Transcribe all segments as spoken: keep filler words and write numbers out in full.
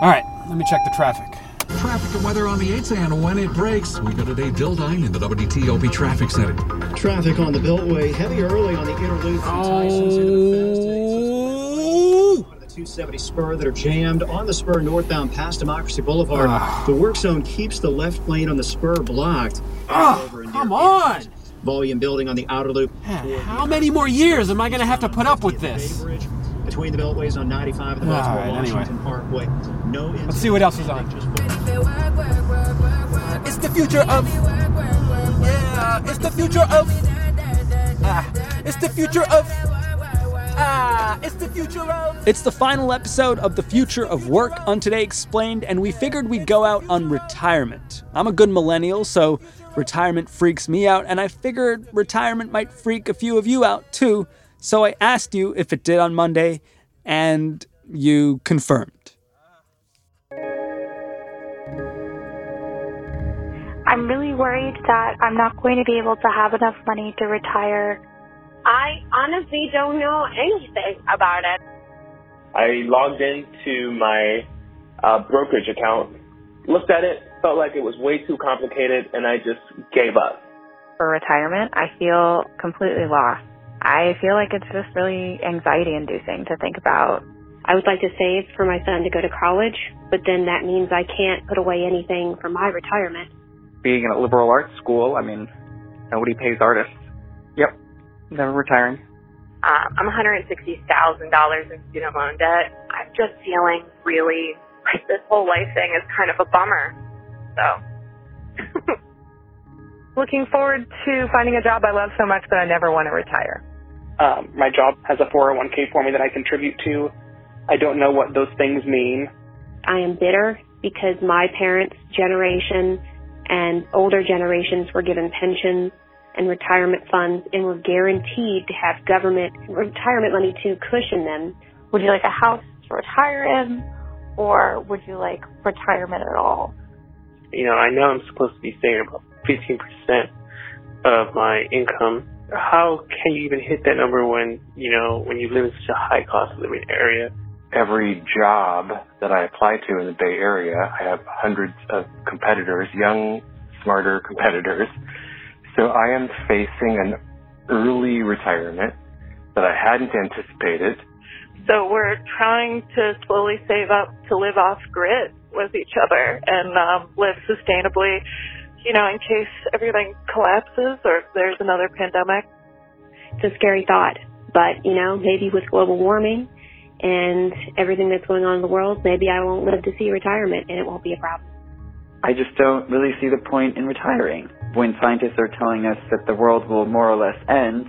All right, let me check the traffic. Traffic and weather on the eights, and when it breaks, we go to Dave Dildine in the W T O P Traffic Center. Traffic on the Beltway, heavy early on the interloop. Oh! On the two seventy spur that are jammed. On the spur northbound past Democracy Boulevard, oh. The work zone keeps the left lane on the spur blocked. Oh, over come on! Campus. Volume building on the outer loop. Man, how many more years am I going to have to put up with this? Between the beltways on ninety-five and the Baltimore right, Washington anyway. Parkway. No Let's see what else is on. It's the future of. Yeah, it's the future of. Ah, it's the future of. Ah, it's the future of. It's the final episode of The Future of Work on Today Explained, and we figured we'd go out on retirement. I'm a good millennial, so retirement freaks me out, and I figured retirement might freak a few of you out too. So I asked you if it did on Monday, and you confirmed. I'm really worried that I'm not going to be able to have enough money to retire. I honestly don't know anything about it. I logged into my uh, brokerage account, looked at it, felt like it was way too complicated, and I just gave up. For retirement, I feel completely lost. I feel like it's just really anxiety-inducing to think about. I would like to save for my son to go to college, but then that means I can't put away anything for my retirement. Being in a liberal arts school, I mean, nobody pays artists. Yep, never retiring. Uh, I'm one hundred sixty thousand dollars in student loan debt. I'm just feeling really like this whole life thing is kind of a bummer, so. Looking forward to finding a job I love so much that I never want to retire. Um, my job has a four oh one k for me that I contribute to. I don't know what those things mean. I am bitter because my parents' generation and older generations were given pensions and retirement funds and were guaranteed to have government retirement money to cushion them. Would you like a house to retire in, or would you like retirement at all? You know, I know I'm supposed to be saving about fifteen percent of my income. How can you even hit that number when, you know, when you live in such a high cost of living area? Every job that I apply to in the Bay Area, I have hundreds of competitors, young, smarter competitors. So I am facing an early retirement that I hadn't anticipated. So we're trying to slowly save up to live off grid with each other and um, live sustainably, you know, in case everything collapses or there's another pandemic. It's a scary thought, but, you know, maybe with global warming and everything that's going on in the world, maybe I won't live to see retirement and it won't be a problem. I just don't really see the point in retiring. When scientists are telling us that the world will more or less end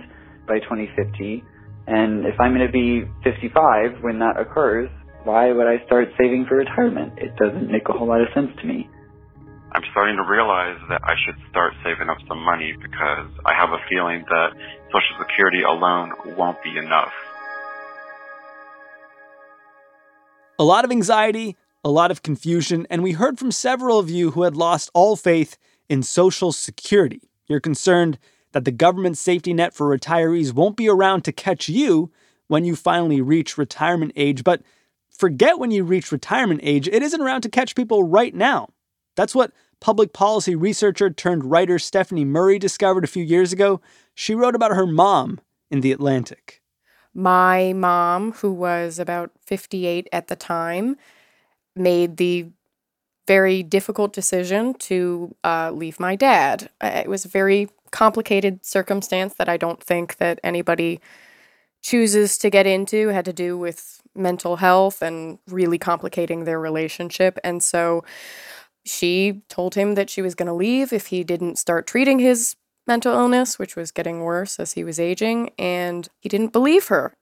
by twenty fifty, and if I'm going to be fifty-five when that occurs, why would I start saving for retirement? It doesn't make a whole lot of sense to me. I'm starting to realize that I should start saving up some money because I have a feeling that Social Security alone won't be enough. A lot of anxiety, a lot of confusion, and we heard from several of you who had lost all faith in Social Security. You're concerned that the government safety net for retirees won't be around to catch you when you finally reach retirement age, but forget when you reach retirement age, it isn't around to catch people right now. That's what public policy researcher turned writer Stephanie Murray discovered a few years ago. She wrote about her mom in The Atlantic. My mom, who was about fifty-eight at the time, made the very difficult decision to uh, leave my dad. It was a very complicated circumstance that I don't think that anybody chooses to get into. It had to do with mental health and really complicating their relationship. And so she told him that she was going to leave if he didn't start treating his mental illness, which was getting worse as he was aging, and he didn't believe her.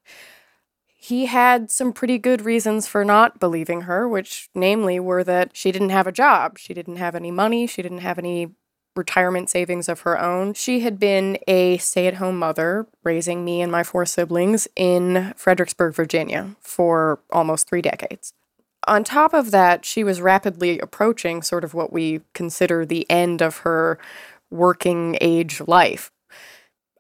He had some pretty good reasons for not believing her, which namely were that she didn't have a job, she didn't have any money, she didn't have any retirement savings of her own. She had been a stay-at-home mother, raising me and my four siblings in Fredericksburg, Virginia, for almost three decades. On top of that, she was rapidly approaching sort of what we consider the end of her working age life.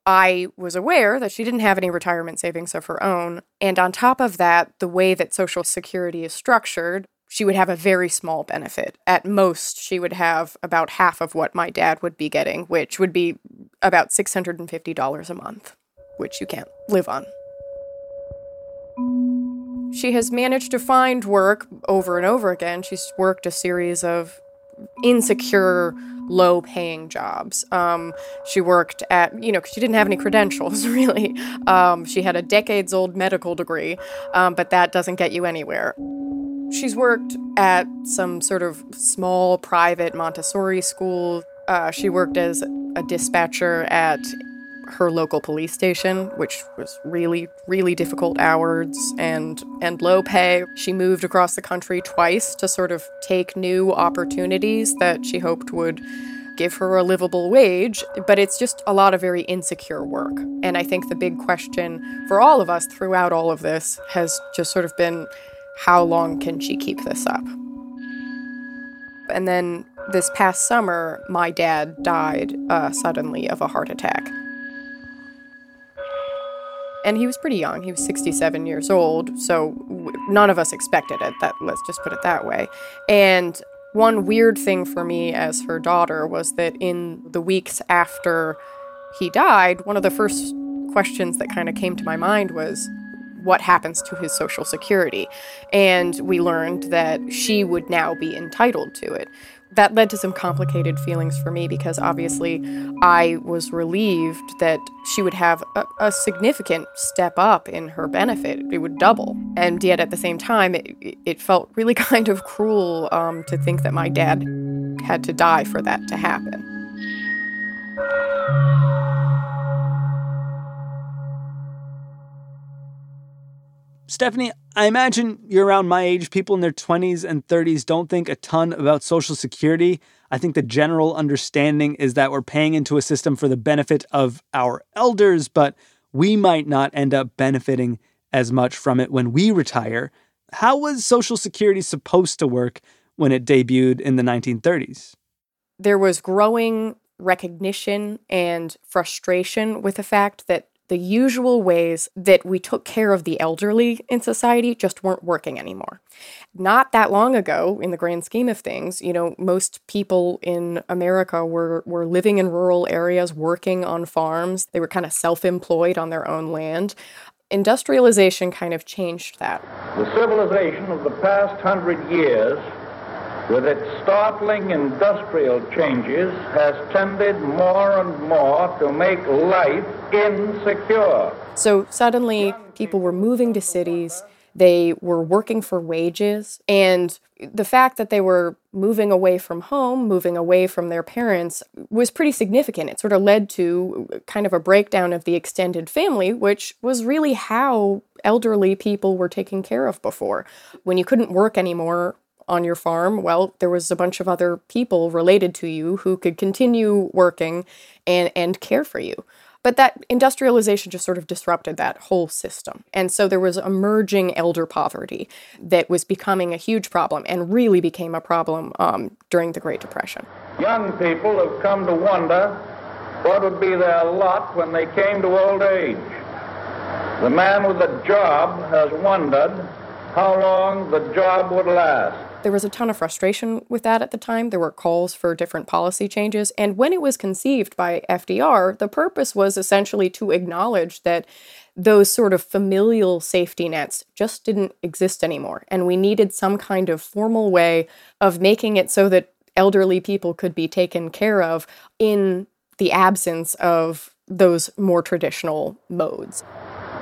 I was aware that she didn't have any retirement savings of her own, and on top of that, the way that Social Security is structured, she would have a very small benefit. At most, she would have about half of what my dad would be getting, which would be about six hundred fifty dollars a month, which you can't live on. She has managed to find work over and over again. She's worked a series of insecure, low-paying jobs. Um, she worked at, you know, because she didn't have any credentials, really. Um, she had a decades-old medical degree, um, but that doesn't get you anywhere. She's worked at some sort of small private Montessori school. Uh, she worked as a dispatcher at her local police station, which was really, really difficult hours and and low pay. She moved across the country twice to sort of take new opportunities that she hoped would give her a livable wage, but it's just a lot of very insecure work. And I think the big question for all of us throughout all of this has just sort of been, how long can she keep this up? And then this past summer, my dad died uh, suddenly of a heart attack. And he was pretty young. He was sixty-seven years old, so w- none of us expected it. That, let's just put it that way. And one weird thing for me as her daughter was that in the weeks after he died, one of the first questions that kind of came to my mind was, what happens to his Social Security? And we learned that she would now be entitled to it. That led to some complicated feelings for me because obviously I was relieved that she would have a, a significant step up in her benefit. It would double. And yet at the same time, it, it felt really kind of cruel um, to think that my dad had to die for that to happen. Stephanie, I imagine you're around my age. People in their twenties and thirties don't think a ton about Social Security. I think the general understanding is that we're paying into a system for the benefit of our elders, but we might not end up benefiting as much from it when we retire. How was Social Security supposed to work when it debuted in the nineteen thirties? There was growing recognition and frustration with the fact that the usual ways that we took care of the elderly in society just weren't working anymore. Not that long ago, in the grand scheme of things, you know, most people in America were, were living in rural areas, working on farms. They were kind of self-employed on their own land. Industrialization kind of changed that. The civilization of the past hundred years, with its startling industrial changes, has tended more and more to make life insecure. So suddenly people were moving to cities, they were working for wages, and the fact that they were moving away from home, moving away from their parents, was pretty significant. It sort of led to kind of a breakdown of the extended family, which was really how elderly people were taken care of before. When you couldn't work anymore on your farm, well, there was a bunch of other people related to you who could continue working and, and care for you. But that industrialization just sort of disrupted that whole system. And so there was emerging elder poverty that was becoming a huge problem and really became a problem um, during the Great Depression. Young people have come to wonder what would be their lot when they came to old age. The man with a job has wondered how long the job would last. There was a ton of frustration with that at the time. There were calls for different policy changes. And when it was conceived by F D R, the purpose was essentially to acknowledge that those sort of familial safety nets just didn't exist anymore. And we needed some kind of formal way of making it so that elderly people could be taken care of in the absence of those more traditional modes.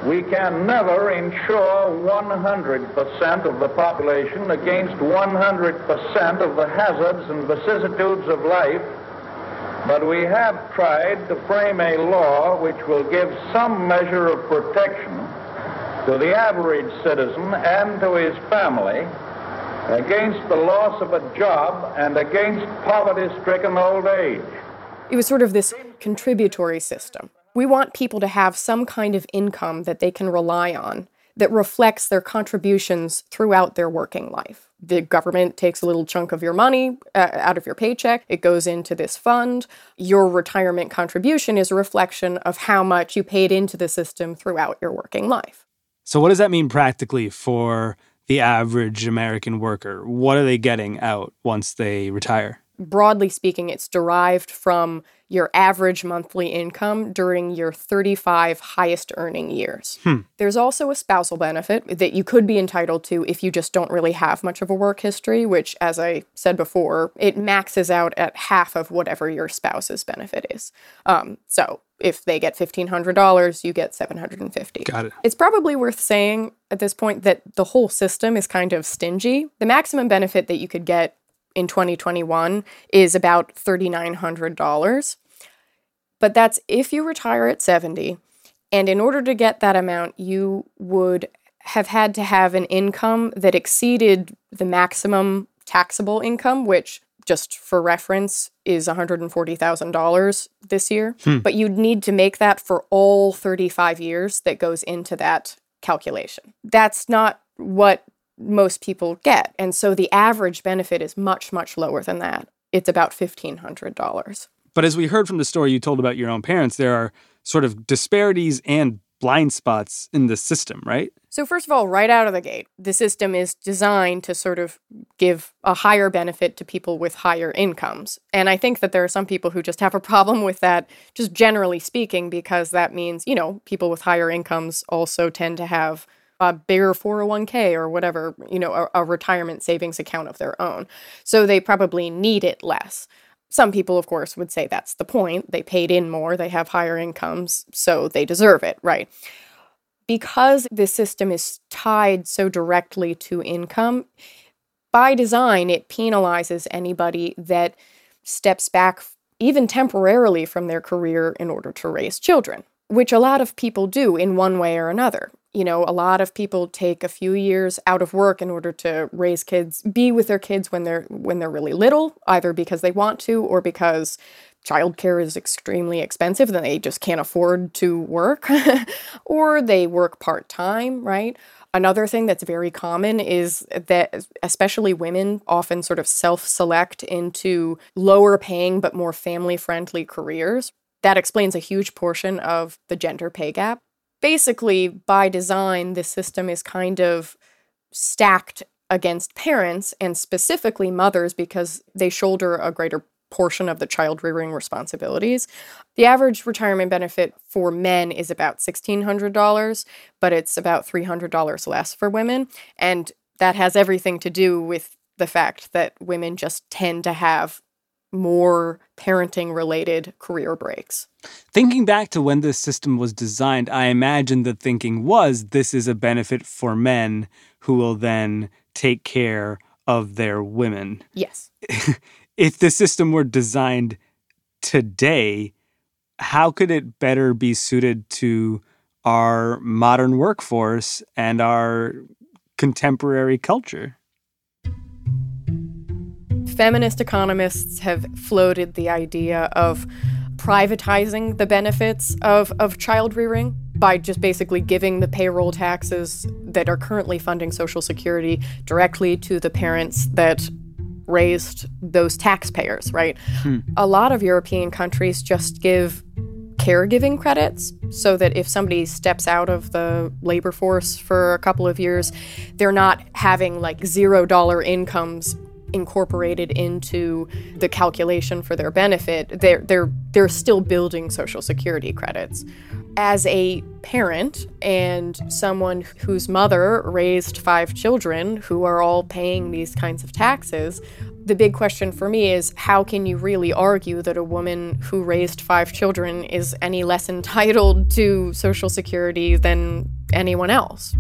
We can never insure one hundred percent of the population against one hundred percent of the hazards and vicissitudes of life, but we have tried to frame a law which will give some measure of protection to the average citizen and to his family against the loss of a job and against poverty-stricken old age. It was sort of this contributory system. We want people to have some kind of income that they can rely on that reflects their contributions throughout their working life. The government takes a little chunk of your money uh, out of your paycheck. It goes into this fund. Your retirement contribution is a reflection of how much you paid into the system throughout your working life. So what does that mean practically for the average American worker? What are they getting out once they retire? Broadly speaking, it's derived from your average monthly income during your thirty-five highest earning years. Hmm. There's also a spousal benefit that you could be entitled to if you just don't really have much of a work history, which, as I said before, it maxes out at half of whatever your spouse's benefit is. Um, so if they get fifteen hundred dollars, you get seven hundred fifty dollars. Got it. It's probably worth saying at this point that the whole system is kind of stingy. The maximum benefit that you could get in twenty twenty-one is about thirty-nine hundred dollars. But that's if you retire at seventy. And in order to get that amount, you would have had to have an income that exceeded the maximum taxable income, which, just for reference, is one hundred forty thousand dollars this year. Hmm. But you'd need to make that for all thirty-five years that goes into that calculation. That's not what most people get. And so the average benefit is much, much lower than that. It's about fifteen hundred dollars. But as we heard from the story you told about your own parents, there are sort of disparities and blind spots in the system, right? So first of all, right out of the gate, the system is designed to sort of give a higher benefit to people with higher incomes. And I think that there are some people who just have a problem with that, just generally speaking, because that means, you know, people with higher incomes also tend to have a bigger four oh one k or whatever, you know, a, a retirement savings account of their own. So they probably need it less. Some people, of course, would say that's the point. They paid in more, they have higher incomes, so they deserve it, right? Because this system is tied so directly to income, by design, it penalizes anybody that steps back even temporarily from their career in order to raise children, which a lot of people do in one way or another. You know, a lot of people take a few years out of work in order to raise kids, be with their kids when they're when they're really little, either because they want to or because childcare is extremely expensive and they just can't afford to work, or they work part-time, right? Another thing that's very common is that especially women often sort of self-select into lower-paying but more family-friendly careers. That explains a huge portion of the gender pay gap. Basically, by design, this system is kind of stacked against parents and specifically mothers because they shoulder a greater portion of the child-rearing responsibilities. The average retirement benefit for men is about sixteen hundred dollars, but it's about three hundred dollars less for women. And that has everything to do with the fact that women just tend to have more parenting-related career breaks. Thinking back to when this system was designed, I imagine the thinking was this is a benefit for men who will then take care of their women. Yes. If the system were designed today, how could it better be suited to our modern workforce and our contemporary culture? Feminist economists have floated the idea of privatizing the benefits of, of child rearing by just basically giving the payroll taxes that are currently funding Social Security directly to the parents that raised those taxpayers, right? Hmm. A lot of European countries just give caregiving credits so that if somebody steps out of the labor force for a couple of years, they're not having like zero dollar incomes incorporated into the calculation for their benefit. They're, they're, they're still building Social Security credits. As a parent and someone whose mother raised five children who are all paying these kinds of taxes, the big question for me is how can you really argue that a woman who raised five children is any less entitled to Social Security than anyone else?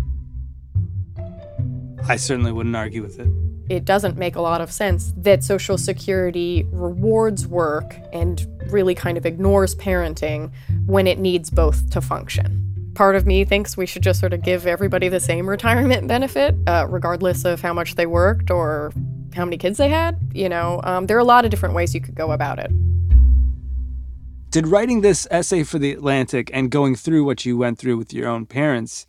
I certainly wouldn't argue with it. It doesn't make a lot of sense that Social Security rewards work and really kind of ignores parenting when it needs both to function. Part of me thinks we should just sort of give everybody the same retirement benefit, uh, regardless of how much they worked or how many kids they had. You know, um, there are a lot of different ways you could go about it. Did writing this essay for The Atlantic and going through what you went through with your own parents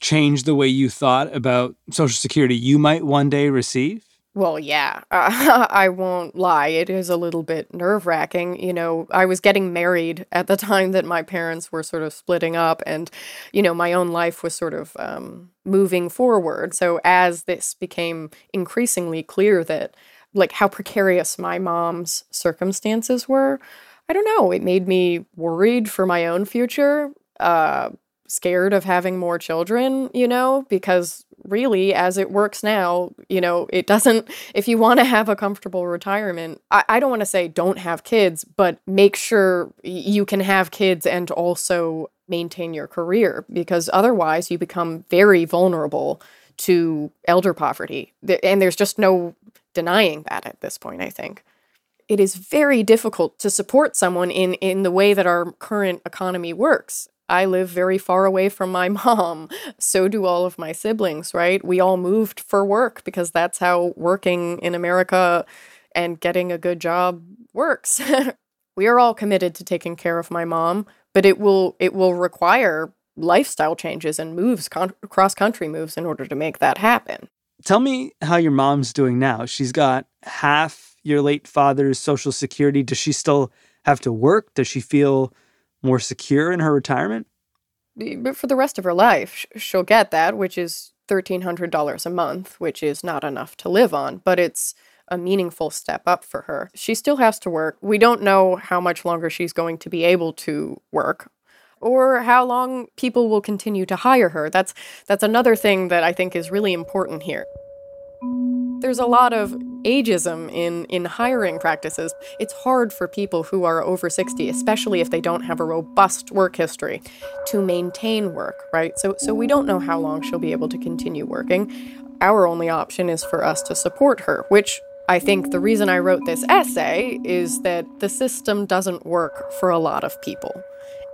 change the way you thought about Social Security you might one day receive? Well, yeah, uh, I won't lie. It is a little bit nerve-wracking. You know, I was getting married at the time that my parents were sort of splitting up and, you know, my own life was sort of um, moving forward. So as this became increasingly clear that, like, how precarious my mom's circumstances were, I don't know, it made me worried for my own future, uh, scared of having more children, you know, because really, as it works now, you know, it doesn't, if you want to have a comfortable retirement, I, I don't want to say don't have kids, but make sure you can have kids and also maintain your career, because otherwise you become very vulnerable to elder poverty. And there's just no denying that at this point, I think. It is very difficult to support someone in, in the way that our current economy works. I live very far away from my mom. So do all of my siblings, right? We all moved for work because that's how working in America and getting a good job works. We are all committed to taking care of my mom, but it will it will require lifestyle changes and moves, con- cross-country moves in order to make that happen. Tell me how your mom's doing now. She's got half your late father's Social Security. Does she still have to work? Does she feel more secure in her retirement? But for the rest of her life, she'll get that, which is thirteen hundred dollars a month, which is not enough to live on, but it's a meaningful step up for her. She still has to work. We don't know how much longer she's going to be able to work or how long people will continue to hire her. That's that's another thing that I think is really important here. There's a lot of ageism in, in hiring practices. It's hard for people who are over sixty, especially if they don't have a robust work history, to maintain work, right? So, so we don't know how long she'll be able to continue working. Our only option is for us to support her, which I think the reason I wrote this essay is that the system doesn't work for a lot of people.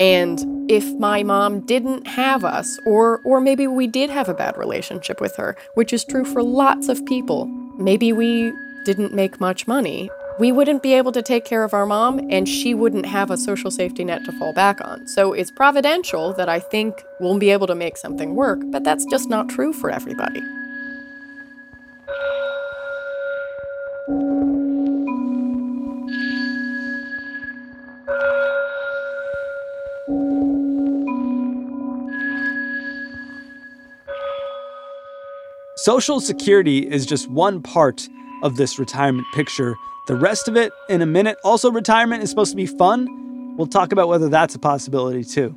And if my mom didn't have us, or or maybe we did have a bad relationship with her, which is true for lots of people, maybe we didn't make much money, we wouldn't be able to take care of our mom, and she wouldn't have a social safety net to fall back on. So it's providential that I think we'll be able to make something work, but that's just not true for everybody. Social Security is just one part of this retirement picture. The rest of it in a minute. Also, retirement is supposed to be fun. We'll talk about whether that's a possibility too.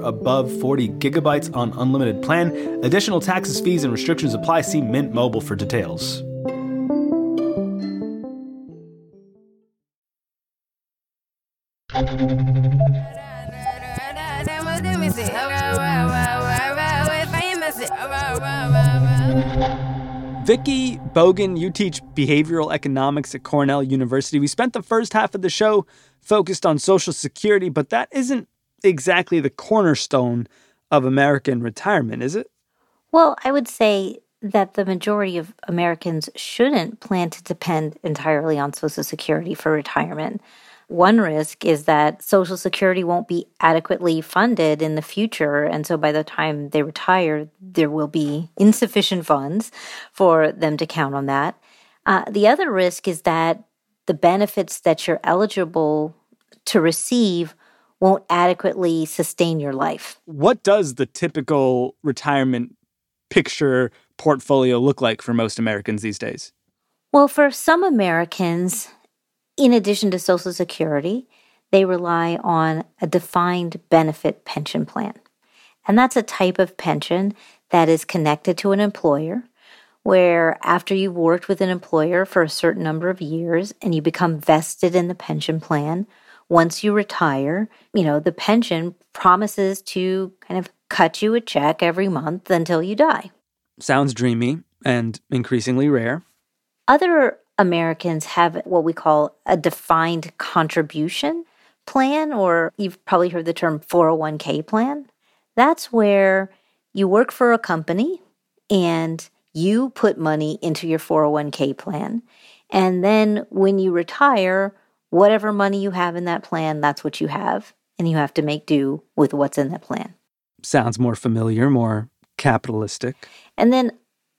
above forty gigabytes on unlimited plan. Additional taxes, fees, and restrictions apply. See Mint Mobile for details. Vicki Bogan, you teach behavioral economics at Cornell University. We spent the first half of the show focused on Social Security, but that isn't exactly the cornerstone of American retirement, is it? Well, I would say that the majority of Americans shouldn't plan to depend entirely on Social Security for retirement. One risk is that Social Security won't be adequately funded in the future, and so by the time they retire, there will be insufficient funds for them to count on that. Uh, the other risk is that the benefits that you're eligible to receive won't adequately sustain your life. What does the typical retirement picture portfolio look like for most Americans these days? Well, for some Americans, in addition to Social Security, they rely on a defined benefit pension plan. And that's a type of pension that is connected to an employer, where after you've worked with an employer for a certain number of years and you become vested in the pension plan, once you retire, you know, the pension promises to kind of cut you a check every month until you die. Sounds dreamy and increasingly rare. Other Americans have what we call a defined contribution plan, or you've probably heard the term four oh one k plan. That's where you work for a company and you put money into your four oh one k plan. And then when you retire, whatever money you have in that plan, that's what you have. And you have to make do with what's in that plan. Sounds more familiar, more capitalistic. And then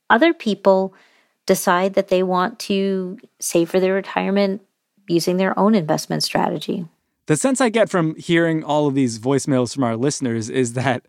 other people decide that they want to save for their retirement using their own investment strategy. The sense I get from hearing all of these voicemails from our listeners is that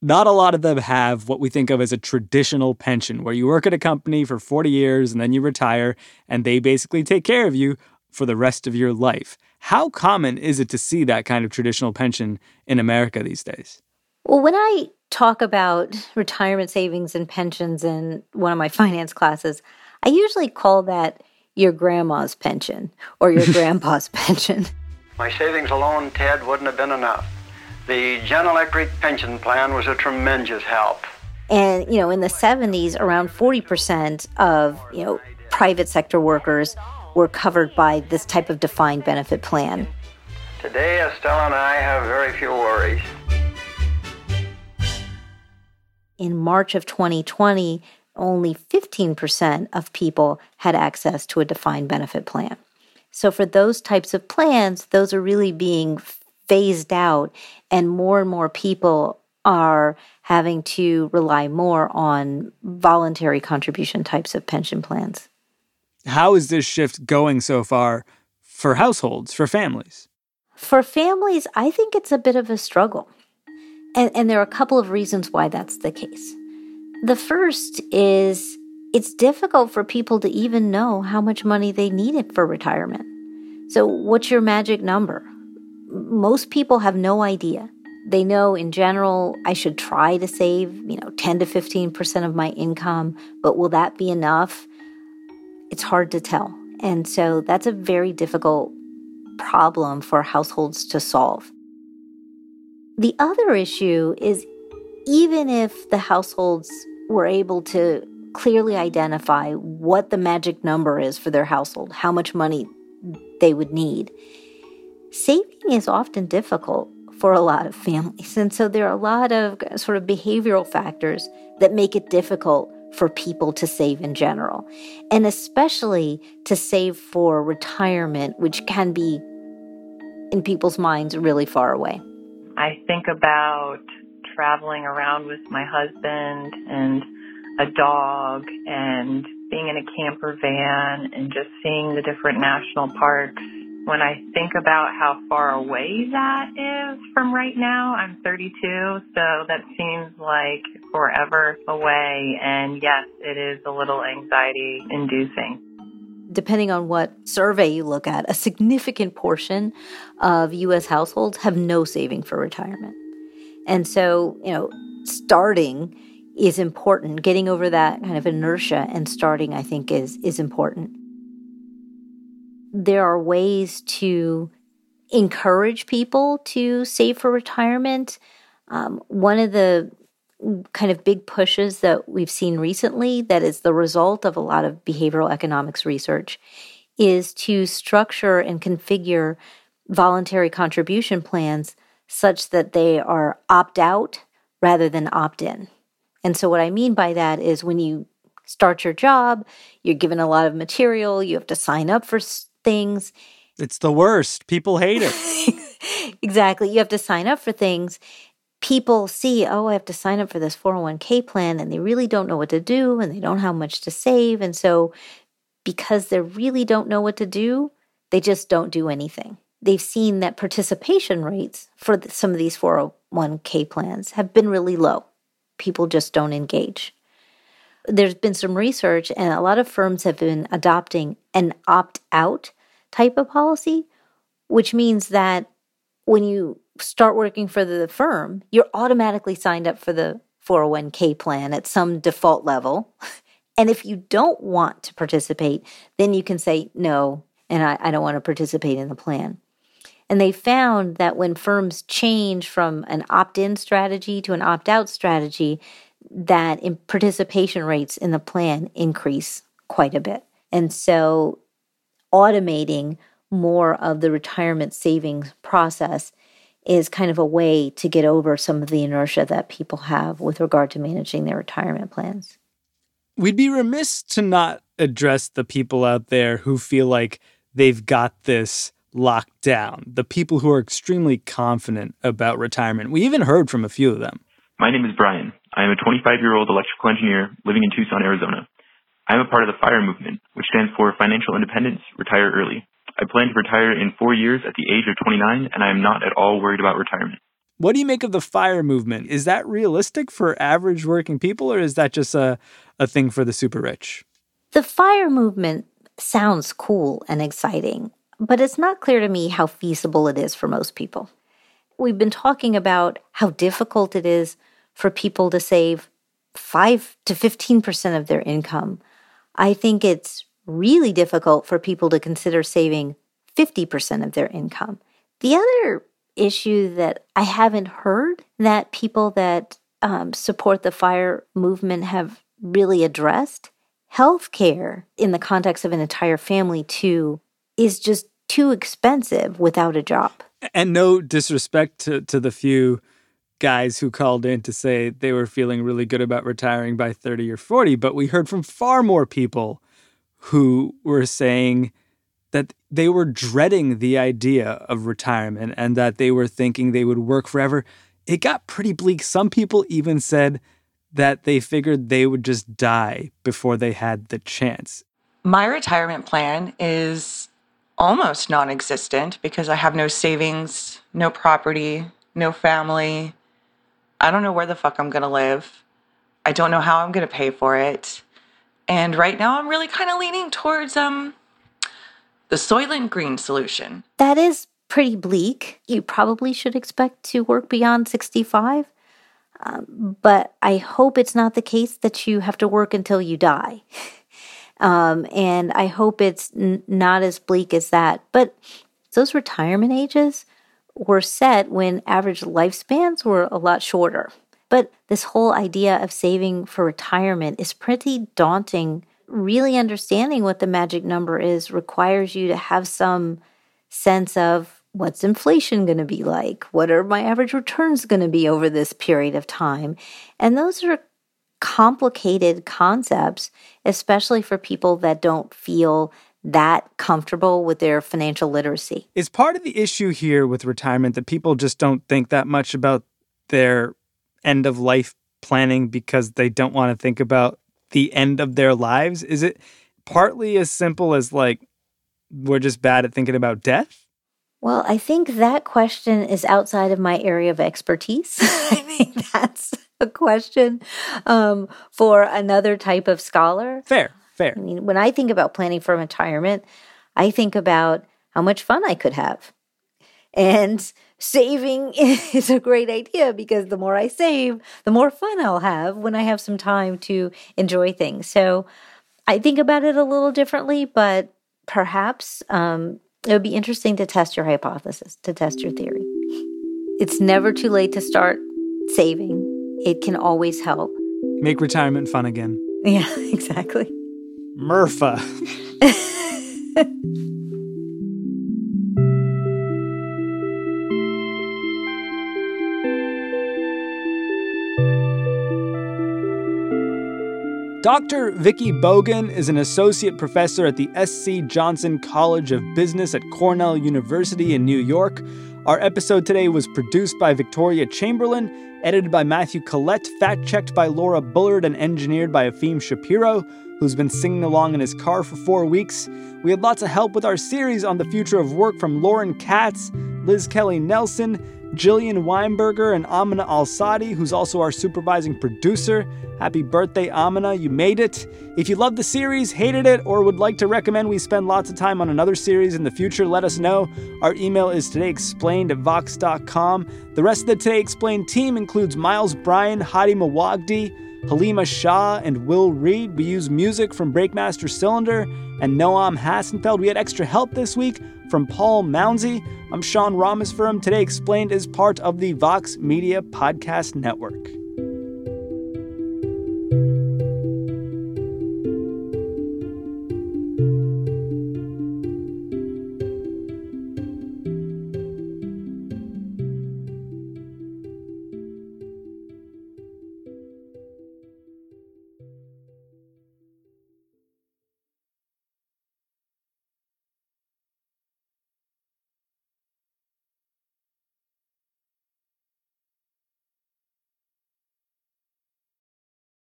not a lot of them have what we think of as a traditional pension, where you work at a company for forty years and then you retire, and they basically take care of you for the rest of your life. How common is it to see that kind of traditional pension in America these days? Well, when I talk about retirement savings and pensions in one of my finance classes, I usually call that your grandma's pension or your grandpa's pension. My savings alone, Ted, wouldn't have been enough. The General Electric pension plan was a tremendous help. And, you know, in the seventies, around forty percent of, you know, private sector workers were covered by this type of defined benefit plan. Today, Estelle and I have very few worries. In March of twenty twenty, only fifteen percent of people had access to a defined benefit plan. So for those types of plans, those are really being phased out, and more and more people are having to rely more on voluntary contribution types of pension plans. How is this shift going so far for households, for families? For families, I think it's a bit of a struggle. And, and there are a couple of reasons why that's the case. The first is it's difficult for people to even know how much money they needed for retirement. So what's your magic number? Most people have no idea. They know in general, I should try to save, you know, ten to fifteen percent of my income, but will that be enough? It's hard to tell. And so that's a very difficult problem for households to solve. The other issue is even if the households were able to clearly identify what the magic number is for their household, how much money they would need, saving is often difficult for a lot of families. And so there are a lot of sort of behavioral factors that make it difficult for people to save in general, and especially to save for retirement, which can be, in people's minds, really far away. I think about traveling around with my husband and a dog and being in a camper van and just seeing the different national parks. When I think about how far away that is from right now, I'm thirty-two, so that seems like forever away. And yes, it is a little anxiety-inducing. Depending on what survey you look at, a significant portion of U S households have no saving for retirement. And so, you know, starting is important. Getting over that kind of inertia and starting, I think, is is important. There are ways to encourage people to save for retirement. Um, one of the kind of big pushes that we've seen recently that is the result of a lot of behavioral economics research is to structure and configure voluntary contribution plans such that they are opt-out rather than opt-in. And so what I mean by that is when you start your job, you're given a lot of material, you have to sign up for things, It's the worst. People hate it. Exactly. You have to sign up for things. People see, oh, I have to sign up for this four oh one k plan, and they really don't know what to do, and they don't know how much to save. And so because they really don't know what to do, they just don't do anything. They've seen that participation rates for some of these four oh one k plans have been really low. People just don't engage. There's been some research, and a lot of firms have been adopting an opt-out type of policy, which means that when you start working for the firm, you're automatically signed up for the four oh one k plan at some default level. And if you don't want to participate, then you can say, no, and I, I don't want to participate in the plan. And they found that when firms change from an opt-in strategy to an opt-out strategy, that in participation rates in the plan increase quite a bit. And so automating more of the retirement savings process is kind of a way to get over some of the inertia that people have with regard to managing their retirement plans. We'd be remiss to not address the people out there who feel like they've got this locked down, the people who are extremely confident about retirement. We even heard from a few of them. My name is Brian. I am a twenty-five-year-old electrical engineer living in Tucson, Arizona. I am a part of the FIRE movement, which stands for Financial Independence, Retire Early. I plan to retire in four years at the age of twenty-nine, and I am not at all worried about retirement. What do you make of the FIRE movement? Is that realistic for average working people, or is that just a, a thing for the super rich? The FIRE movement sounds cool and exciting, but it's not clear to me how feasible it is for most people. We've been talking about how difficult it is for people to save five to fifteen percent of their income. I think it's really difficult for people to consider saving fifty percent of their income. The other issue that I haven't heard that people that um, support the FIRE movement have really addressed, healthcare in the context of an entire family too, is just too expensive without a job. And no disrespect to, to the few guys who called in to say they were feeling really good about retiring by thirty or forty, but we heard from far more people who were saying that they were dreading the idea of retirement and that they were thinking they would work forever. It got pretty bleak. Some people even said that they figured they would just die before they had the chance. My retirement plan is almost non-existent because I have no savings, no property, no family. I don't know where the fuck I'm going to live. I don't know how I'm going to pay for it. And right now I'm really kind of leaning towards um the Soylent Green solution. That is pretty bleak. You probably should expect to work beyond sixty-five. Um, but I hope it's not the case that you have to work until you die. um, and I hope it's n- not as bleak as that. But those retirement ages were set when average lifespans were a lot shorter. But this whole idea of saving for retirement is pretty daunting. Really understanding what the magic number is requires you to have some sense of what's inflation going to be like? What are my average returns going to be over this period of time? And those are complicated concepts, especially for people that don't feel that comfortable with their financial literacy. Is part of the issue here with retirement that people just don't think that much about their end of life planning because they don't want to think about the end of their lives? Is it partly as simple as like, we're just bad at thinking about death? Well, I think that question is outside of my area of expertise. I think that's a question um, for another type of scholar. Fair, fair. I mean, when I think about planning for retirement, I think about how much fun I could have. And saving is a great idea because the more I save, the more fun I'll have when I have some time to enjoy things. So I think about it a little differently, but perhaps um, it would be interesting to test your hypothesis, to test your theory. It's never too late to start saving. It can always help. Make retirement fun again. Yeah, exactly. M R F A. Doctor Vicki Bogan is an associate professor at the S C Johnson College of Business at Cornell University in New York. Our episode today was produced by Victoria Chamberlain, edited by Matthew Collette, fact-checked by Laura Bullard, and engineered by Afim Shapiro, who's been singing along in his car for four weeks. We had lots of help with our series on the future of work from Lauren Katz, Liz Kelly Nelson, Jillian Weinberger, and Amina Alsadi, who's also our supervising producer. Happy birthday, Amina. You made it. If you loved the series, hated it, or would like to recommend we spend lots of time on another series in the future, let us know. Our email is today explained at vox dot com. The rest of the Today Explained team includes Miles Bryan, Hadi Mawagdi, Halima Shah, and Will Reed. We use music from Breakmaster Cylinder and Noam Hassenfeld. We had extra help this week from Paul Mounsey. I'm Sean Ramos for him. Today Explained is part of the Vox Media Podcast Network.